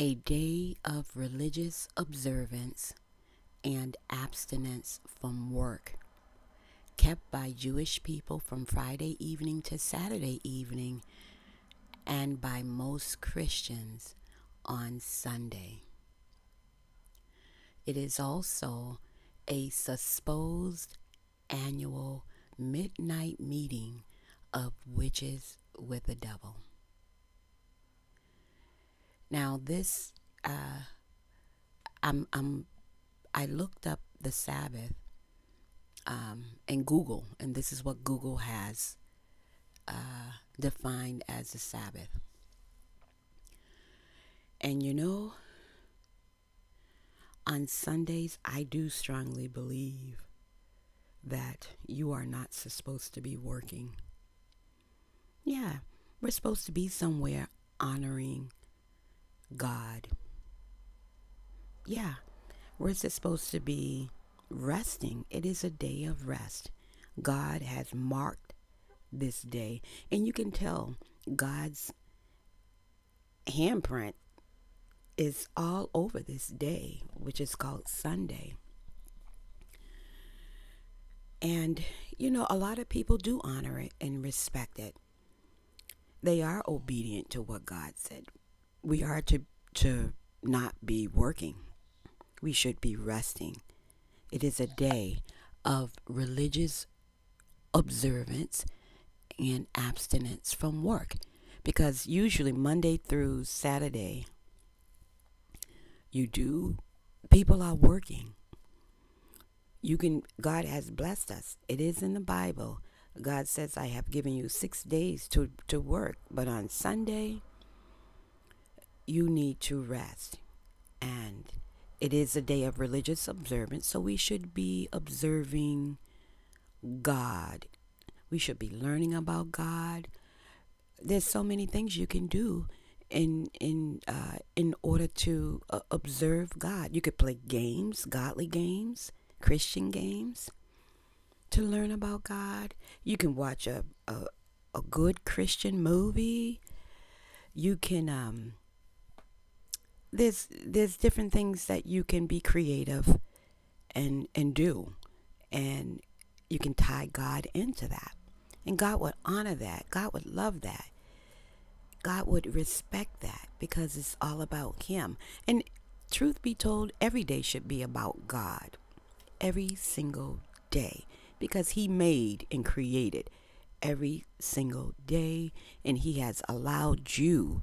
A day of religious observance and abstinence from work, kept by Jewish people from Friday evening to Saturday evening, and by most Christians on Sunday. It is also a supposed annual midnight meeting of witches with a devil. Now this, I looked up the Sabbath in Google, and this is what Google has defined as the Sabbath. And you know, on Sundays, I do strongly believe that you are not supposed to be working. Yeah, we're supposed to be somewhere honoring God. Yeah, we're supposed to be resting. It is a day of rest. God has marked this day, and you can tell God's handprint is all over this day, which is called Sunday. And you know, a lot of people do honor it and respect it. They are obedient to what God said. We are to not be working. We should be resting. It is a day of religious observance and abstinence from work, because usually Monday through Saturday, people are working. God has blessed us. It is in the Bible. God says, I have given you 6 days to work, but on Sunday, you need to rest. And it is a day of religious observance, so we should be observing God. We should be learning about God. There's so many things you can do in order to observe God. You could play games, godly games, Christian games, to learn about God. You can watch a good Christian movie. You can There's different things that you can be creative and do, and you can tie God into that, and God would honor that. God would love that. God would respect that, because it's all about Him. And truth be told, every day should be about God, every single day, because He made and created every single day, and He has allowed you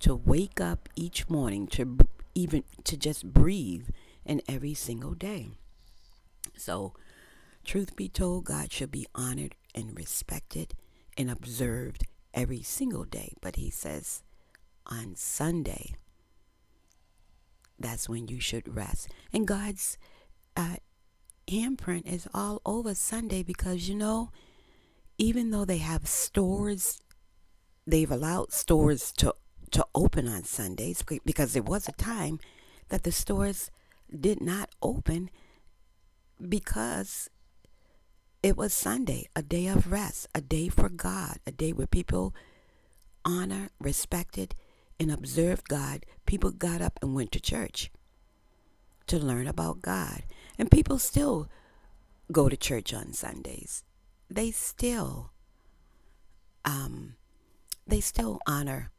to wake up each morning, to just breathe in every single day. So, truth be told, God should be honored and respected and observed every single day. But He says, on Sunday, that's when you should rest. And God's handprint is all over Sunday, because, you know, even though they have stores, they've allowed stores to open on Sundays, because there was a time that the stores did not open because it was Sunday, a day of rest, a day for God, a day where people honor, respected, and observed God. People got up and went to church to learn about God. And people still go to church on Sundays. They still honor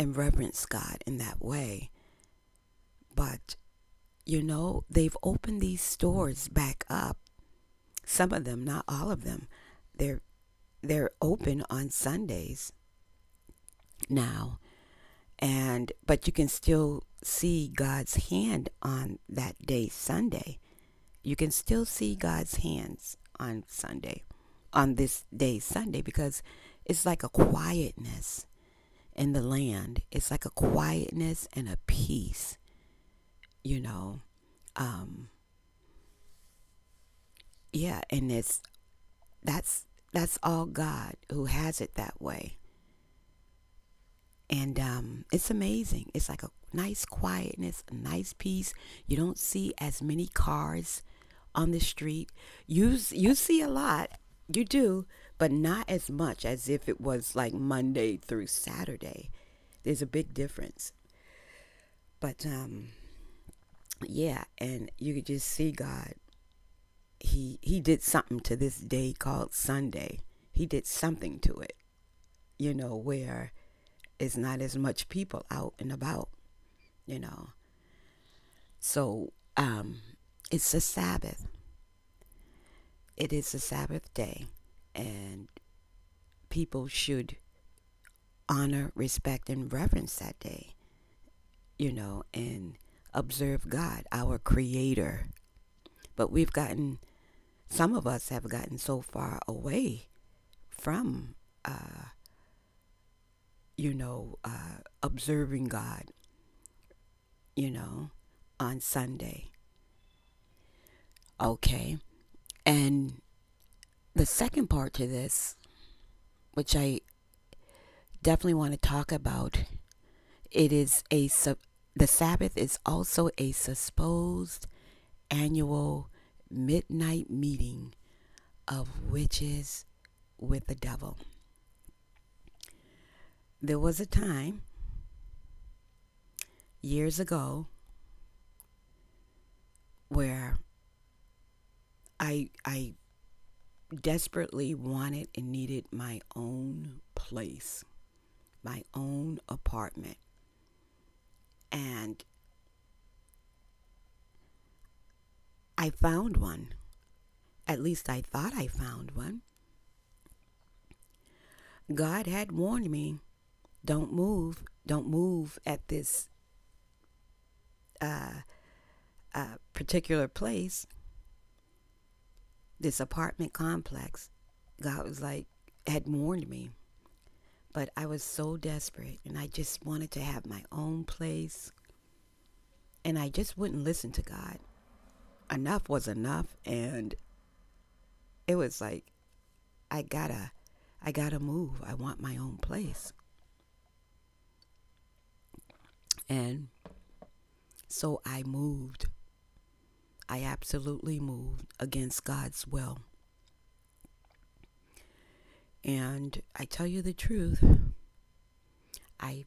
and reverence God in that way. But, you know, they've opened these stores back up. Some of them, not all of them. They're open on Sundays now. But you can still see God's hand on that day, Sunday. You can still see God's hands on Sunday, on this day, Sunday, because it's like a quietness in the land. It's like a quietness and a peace, you know. Yeah, and it's that's all God, who has it that way. And it's amazing. It's like a nice quietness, a nice peace. You don't see as many cars on the street. You see a lot. You do, but not as much as if it was like Monday through Saturday. There's a big difference. But yeah, and you could just see God. He did something to this day called Sunday. He did something to it, you know, where it's not as much people out and about, you know. So it's a Sabbath. It is a Sabbath day, and people should honor, respect, and reverence that day, you know, and observe God, our Creator. But we've gotten, some of us have gotten so far away from, you know, observing God, you know, on Sunday. Okay. And the second part to this, which I definitely want to talk about, it is the Sabbath is also a supposed annual midnight meeting of witches with the devil. There was a time years ago where I desperately wanted and needed my own place, my own apartment. And I found one. At least I thought I found one. God had warned me, don't move at this particular place, this apartment complex. God was like, had warned me, but I was so desperate, and I just wanted to have my own place, and I just wouldn't listen to God. Enough was enough, and it was like, I gotta move. I want my own place. And so I moved. I absolutely moved against God's will. And I tell you the truth, I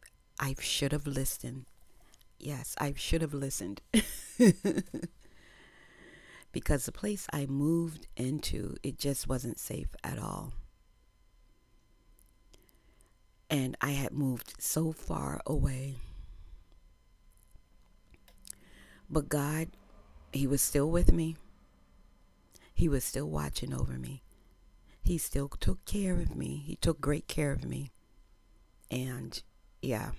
should have listened. Yes, I should have listened. Because the place I moved into, it just wasn't safe at all. And I had moved so far away. But God, He was still with me. He was still watching over me. He still took care of me. He took great care of me. And yeah.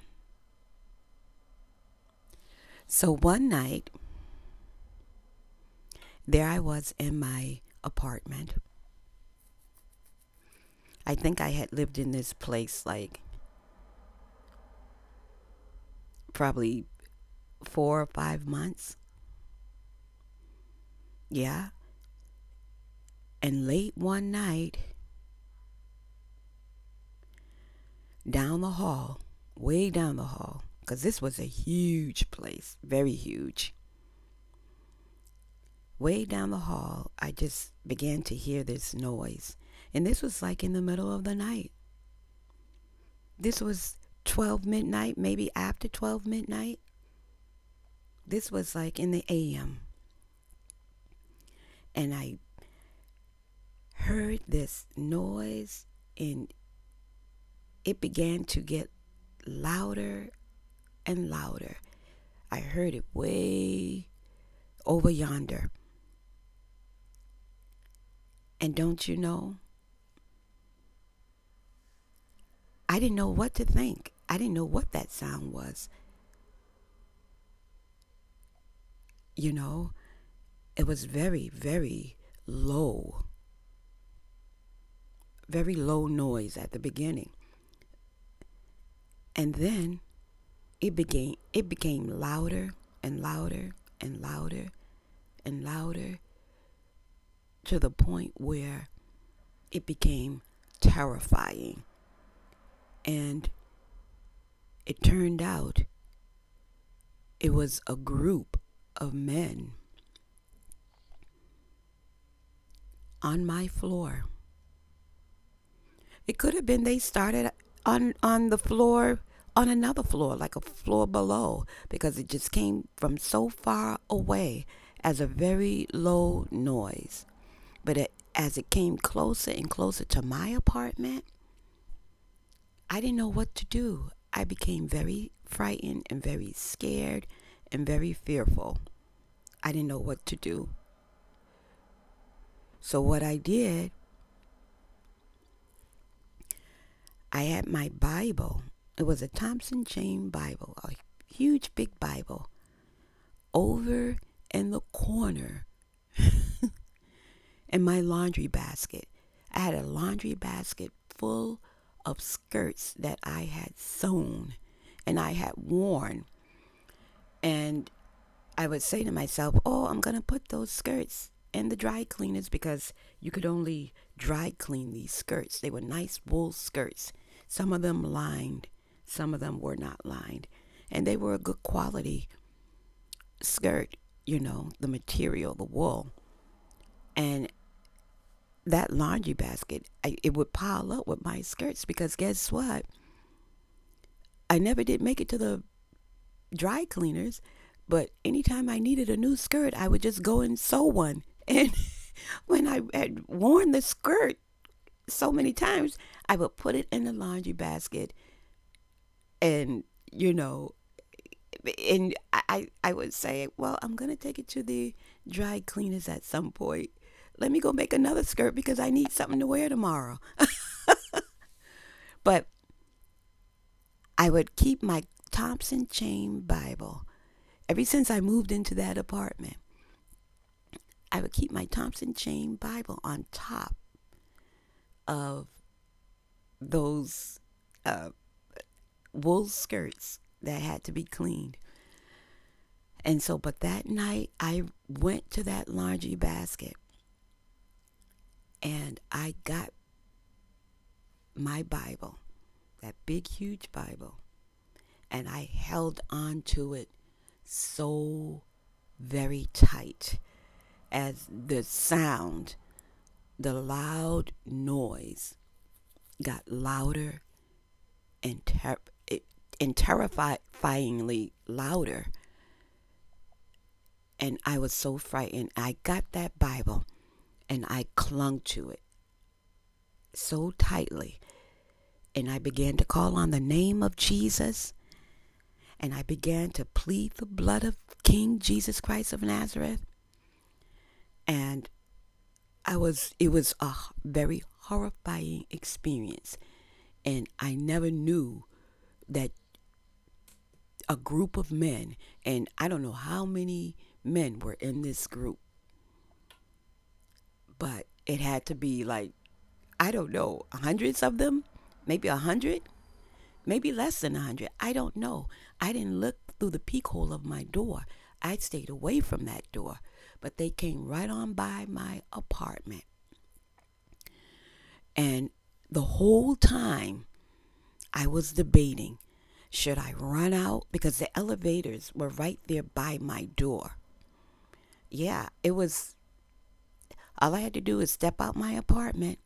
So one night, there I was in my apartment. I think I had lived in this place like probably 4 or 5 months. Yeah. And late one night, down the hall, way down the hall, because this was a huge place, very huge. Way down the hall, I just began to hear this noise. And this was like in the middle of the night. This was 12 midnight, maybe after 12 midnight. This was like in the AM. And I heard this noise, and it began to get louder and louder. I heard it way over yonder. And don't you know, I didn't know what to think. I didn't know what that sound was. You know, it was very, very low. Very low noise at the beginning. And then it became louder and louder and louder and louder, to the point where it became terrifying. And it turned out it was a group of men on my floor. It could have been they started on the floor on another floor, like a floor below, because it just came from so far away as a very low noise. But as it came closer and closer to my apartment, I didn't know what to do. I became very frightened and very scared and very fearful. I didn't know what to do. So what I did, I had my Bible. It was a Thompson Chain Bible, a huge big Bible, over in the corner in my laundry basket. I had a laundry basket full of skirts that I had sewn and I had worn. And I would say to myself, oh, I'm going to put those skirts in the dry cleaners, because you could only dry clean these skirts. They were nice wool skirts. Some of them lined, some of them were not lined. And they were a good quality skirt, you know, the material, the wool. And that laundry basket, it would pile up with my skirts, because guess what? I never did make it to the dry cleaners, but anytime I needed a new skirt, I would just go and sew one. And when I had worn the skirt so many times, I would put it in the laundry basket, and, you know, and I would say, well, I'm going to take it to the dry cleaners at some point. Let me go make another skirt, because I need something to wear tomorrow. But I would keep my Thompson Chain Bible. Ever since I moved into that apartment, I would keep my Thompson Chain Bible on top of those wool skirts that had to be cleaned. And so, but that night I went to that laundry basket and I got my Bible, that big, huge Bible, and I held on to it so very tight as the sound, the loud noise got louder and terrifyingly louder. And I was so frightened. I got that Bible and I clung to it so tightly. And I began to call on the name of Jesus. And I began to plead the blood of King Jesus Christ of Nazareth. And it was a very horrifying experience. And I never knew that a group of men, and I don't know how many men were in this group, but it had to be like, I don't know, hundreds of them, maybe 100, maybe less than 100. I don't know. I didn't look through the peek hole of my door. I stayed away from that door, but they came right on by my apartment. And the whole time I was debating, should I run out? Because the elevators were right there by my door. Yeah, it was, all I had to do was step out my apartment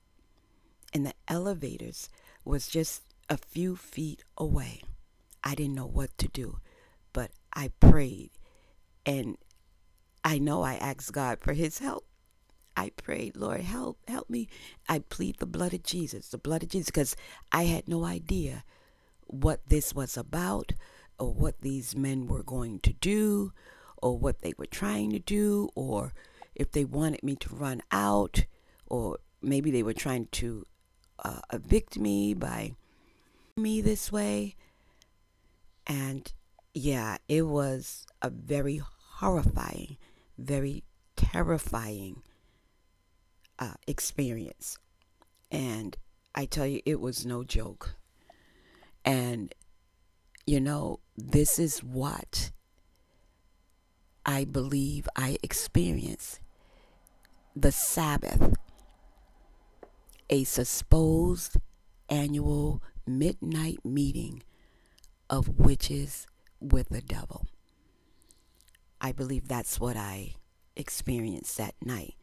and the elevators was just a few feet away. I didn't know what to do, but I prayed. And I know I asked God for his help. I prayed, Lord, help me. I plead the blood of Jesus, because I had no idea what this was about or what these men were going to do or what they were trying to do, or if they wanted me to run out, or maybe they were trying to evict me by me this way. And yeah, it was a very horrifying, very terrifying experience. And I tell you, it was no joke. And, you know, this is what I believe I experienced. The Sabbath, a supposed annual midnight meeting of witches with the devil. I believe that's what I experienced that night.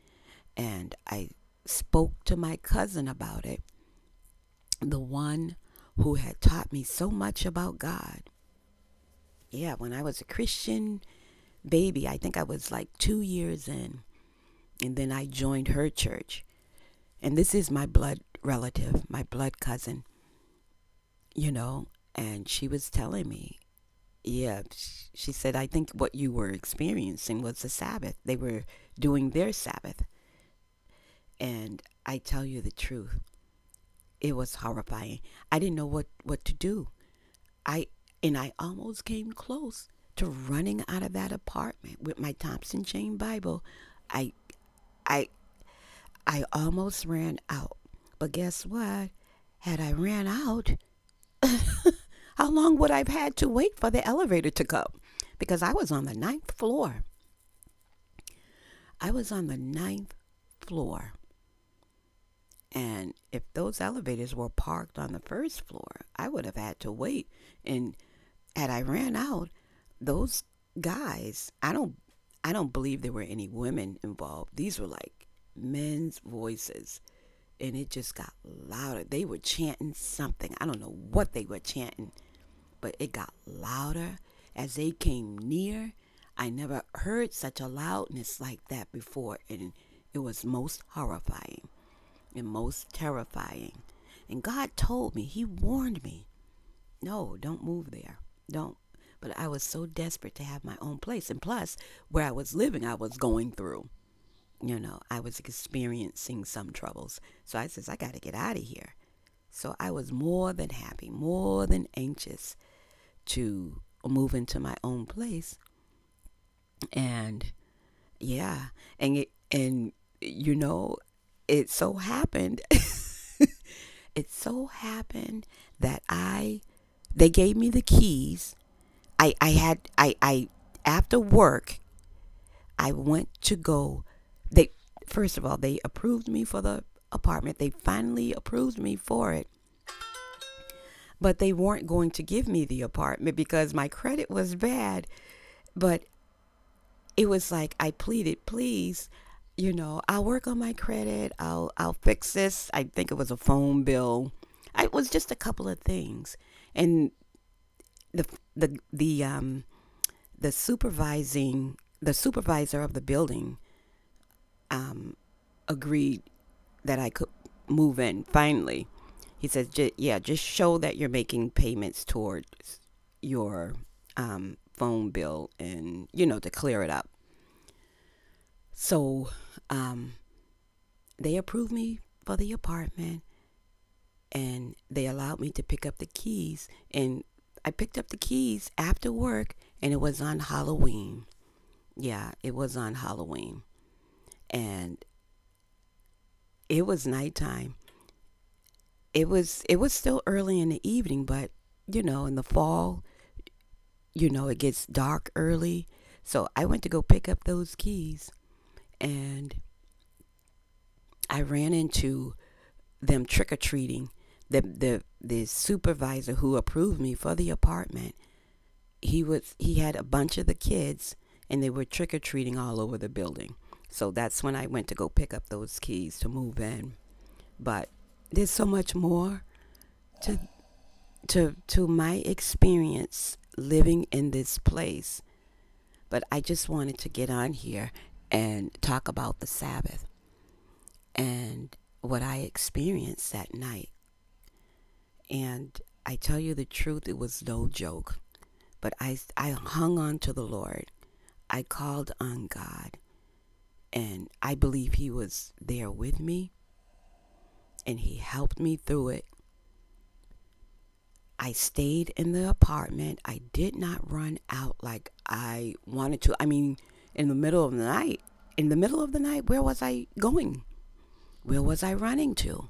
And I spoke to my cousin about it, the one who had taught me so much about God. Yeah, when I was a Christian baby, I think I was like 2 years in, and then I joined her church. And this is my blood relative, my blood cousin, you know, and she was telling me, yeah, she said, I think what you were experiencing was the Sabbath. They were doing their Sabbath. And I tell you the truth, it was horrifying. I didn't know what to do. I almost came close to running out of that apartment with my Thompson Chain Bible. I almost ran out. But guess what? Had I ran out, how long would I have had to wait for the elevator to come? Because I was on the 9th floor. I was on the 9th floor. And if those elevators were parked on the first floor, I would have had to wait. And had I ran out, those guys, I don't believe there were any women involved. These were like men's voices. And it just got louder. They were chanting something. I don't know what they were chanting, but it got louder as they came near. I never heard such a loudness like that before. And it was most horrifying and most terrifying. And God told me, he warned me, no, don't move there. Don't. But I was so desperate to have my own place. And plus, where I was living, I was going through. You know, I was experiencing some troubles. So I says, I got to get out of here. So I was more than happy, more than anxious to move into my own place. And yeah, and you know, it so happened that they gave me the keys. I after work, I went to go. First of all, they approved me for the apartment. They finally approved me for it. But they weren't going to give me the apartment because my credit was bad. But it was like I pleaded, please, you know, I'll work on my credit. I'll fix this. I think it was a phone bill. It was just a couple of things. And the supervisor of the building agreed that I could move in finally. He says, yeah, just show that you're making payments towards your phone bill and, you know, to clear it up. So they approved me for the apartment and they allowed me to pick up the keys. And I picked up the keys after work, and it was on Halloween. Yeah, it was on Halloween. And it was nighttime. It was still early in the evening, but, you know, in the fall, you know, it gets dark early. So I went to go pick up those keys, and I ran into them trick-or-treating. The supervisor who approved me for the apartment, he had a bunch of the kids, and they were trick-or-treating all over the building. So that's when I went to go pick up those keys to move in. But there's so much more to my experience living in this place. But I just wanted to get on here and talk about the Sabbath and what I experienced that night. And I tell you the truth, it was no joke. But I hung on to the Lord. I called on God. And I believe he was there with me, and he helped me through it. I stayed in the apartment. I did not run out like I wanted to. I mean, in the middle of the night, where was I going? Where was I running to?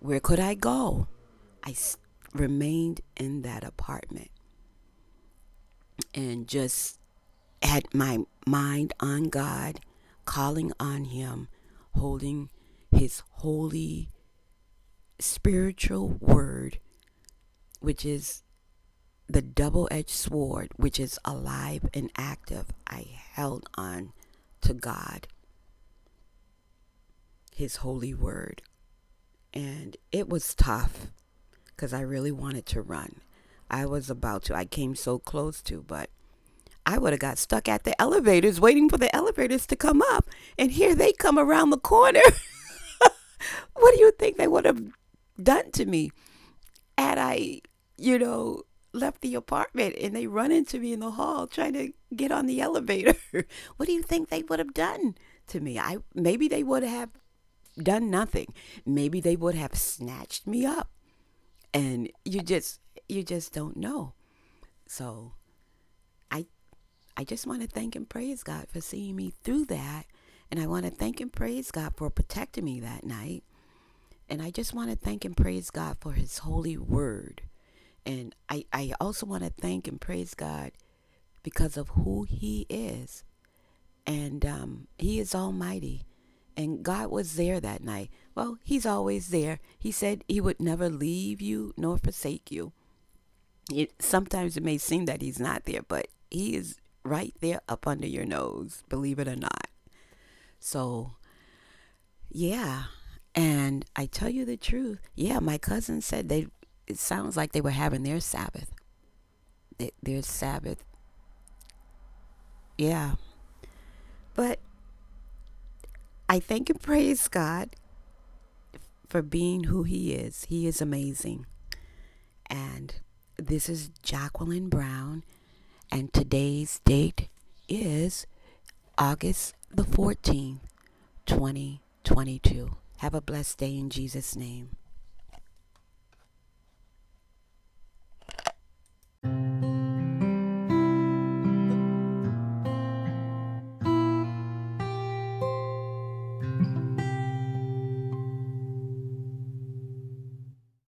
Where could I go? I remained in that apartment and just had my mind on God, calling on him, holding his holy spiritual word, which is the double-edged sword, which is alive and active. I held on to God, his holy word. And it was tough. because I really wanted to run. I was about to. I came so close to, but I would have got stuck at the elevators waiting for the elevators to come up. And here they come around the corner. What do you think they would have done to me had I, left the apartment and they run into me in the hall trying to get on the elevator? What do you think they would have done to me? Maybe they would have done nothing. Maybe they would have snatched me up. And you just don't know. So I just want to thank and praise God for seeing me through that. And I want to thank and praise God for protecting me that night. And I just want to thank and praise God for his holy word. And I also want to thank and praise God because of who he is. And he is almighty. And God was there that night. Well, he's always there. He said he would never leave you nor forsake you. Sometimes it may seem that he's not there, but he is right there up under your nose, believe it or not. So, yeah. And I tell you the truth. Yeah, my cousin said it sounds like they were having their Sabbath. Their Sabbath. Yeah. But I thank and praise God for being who he is. He is amazing. And this is Jacqueline Brown. And today's date is August the 14th, 2022. Have a blessed day in Jesus' name.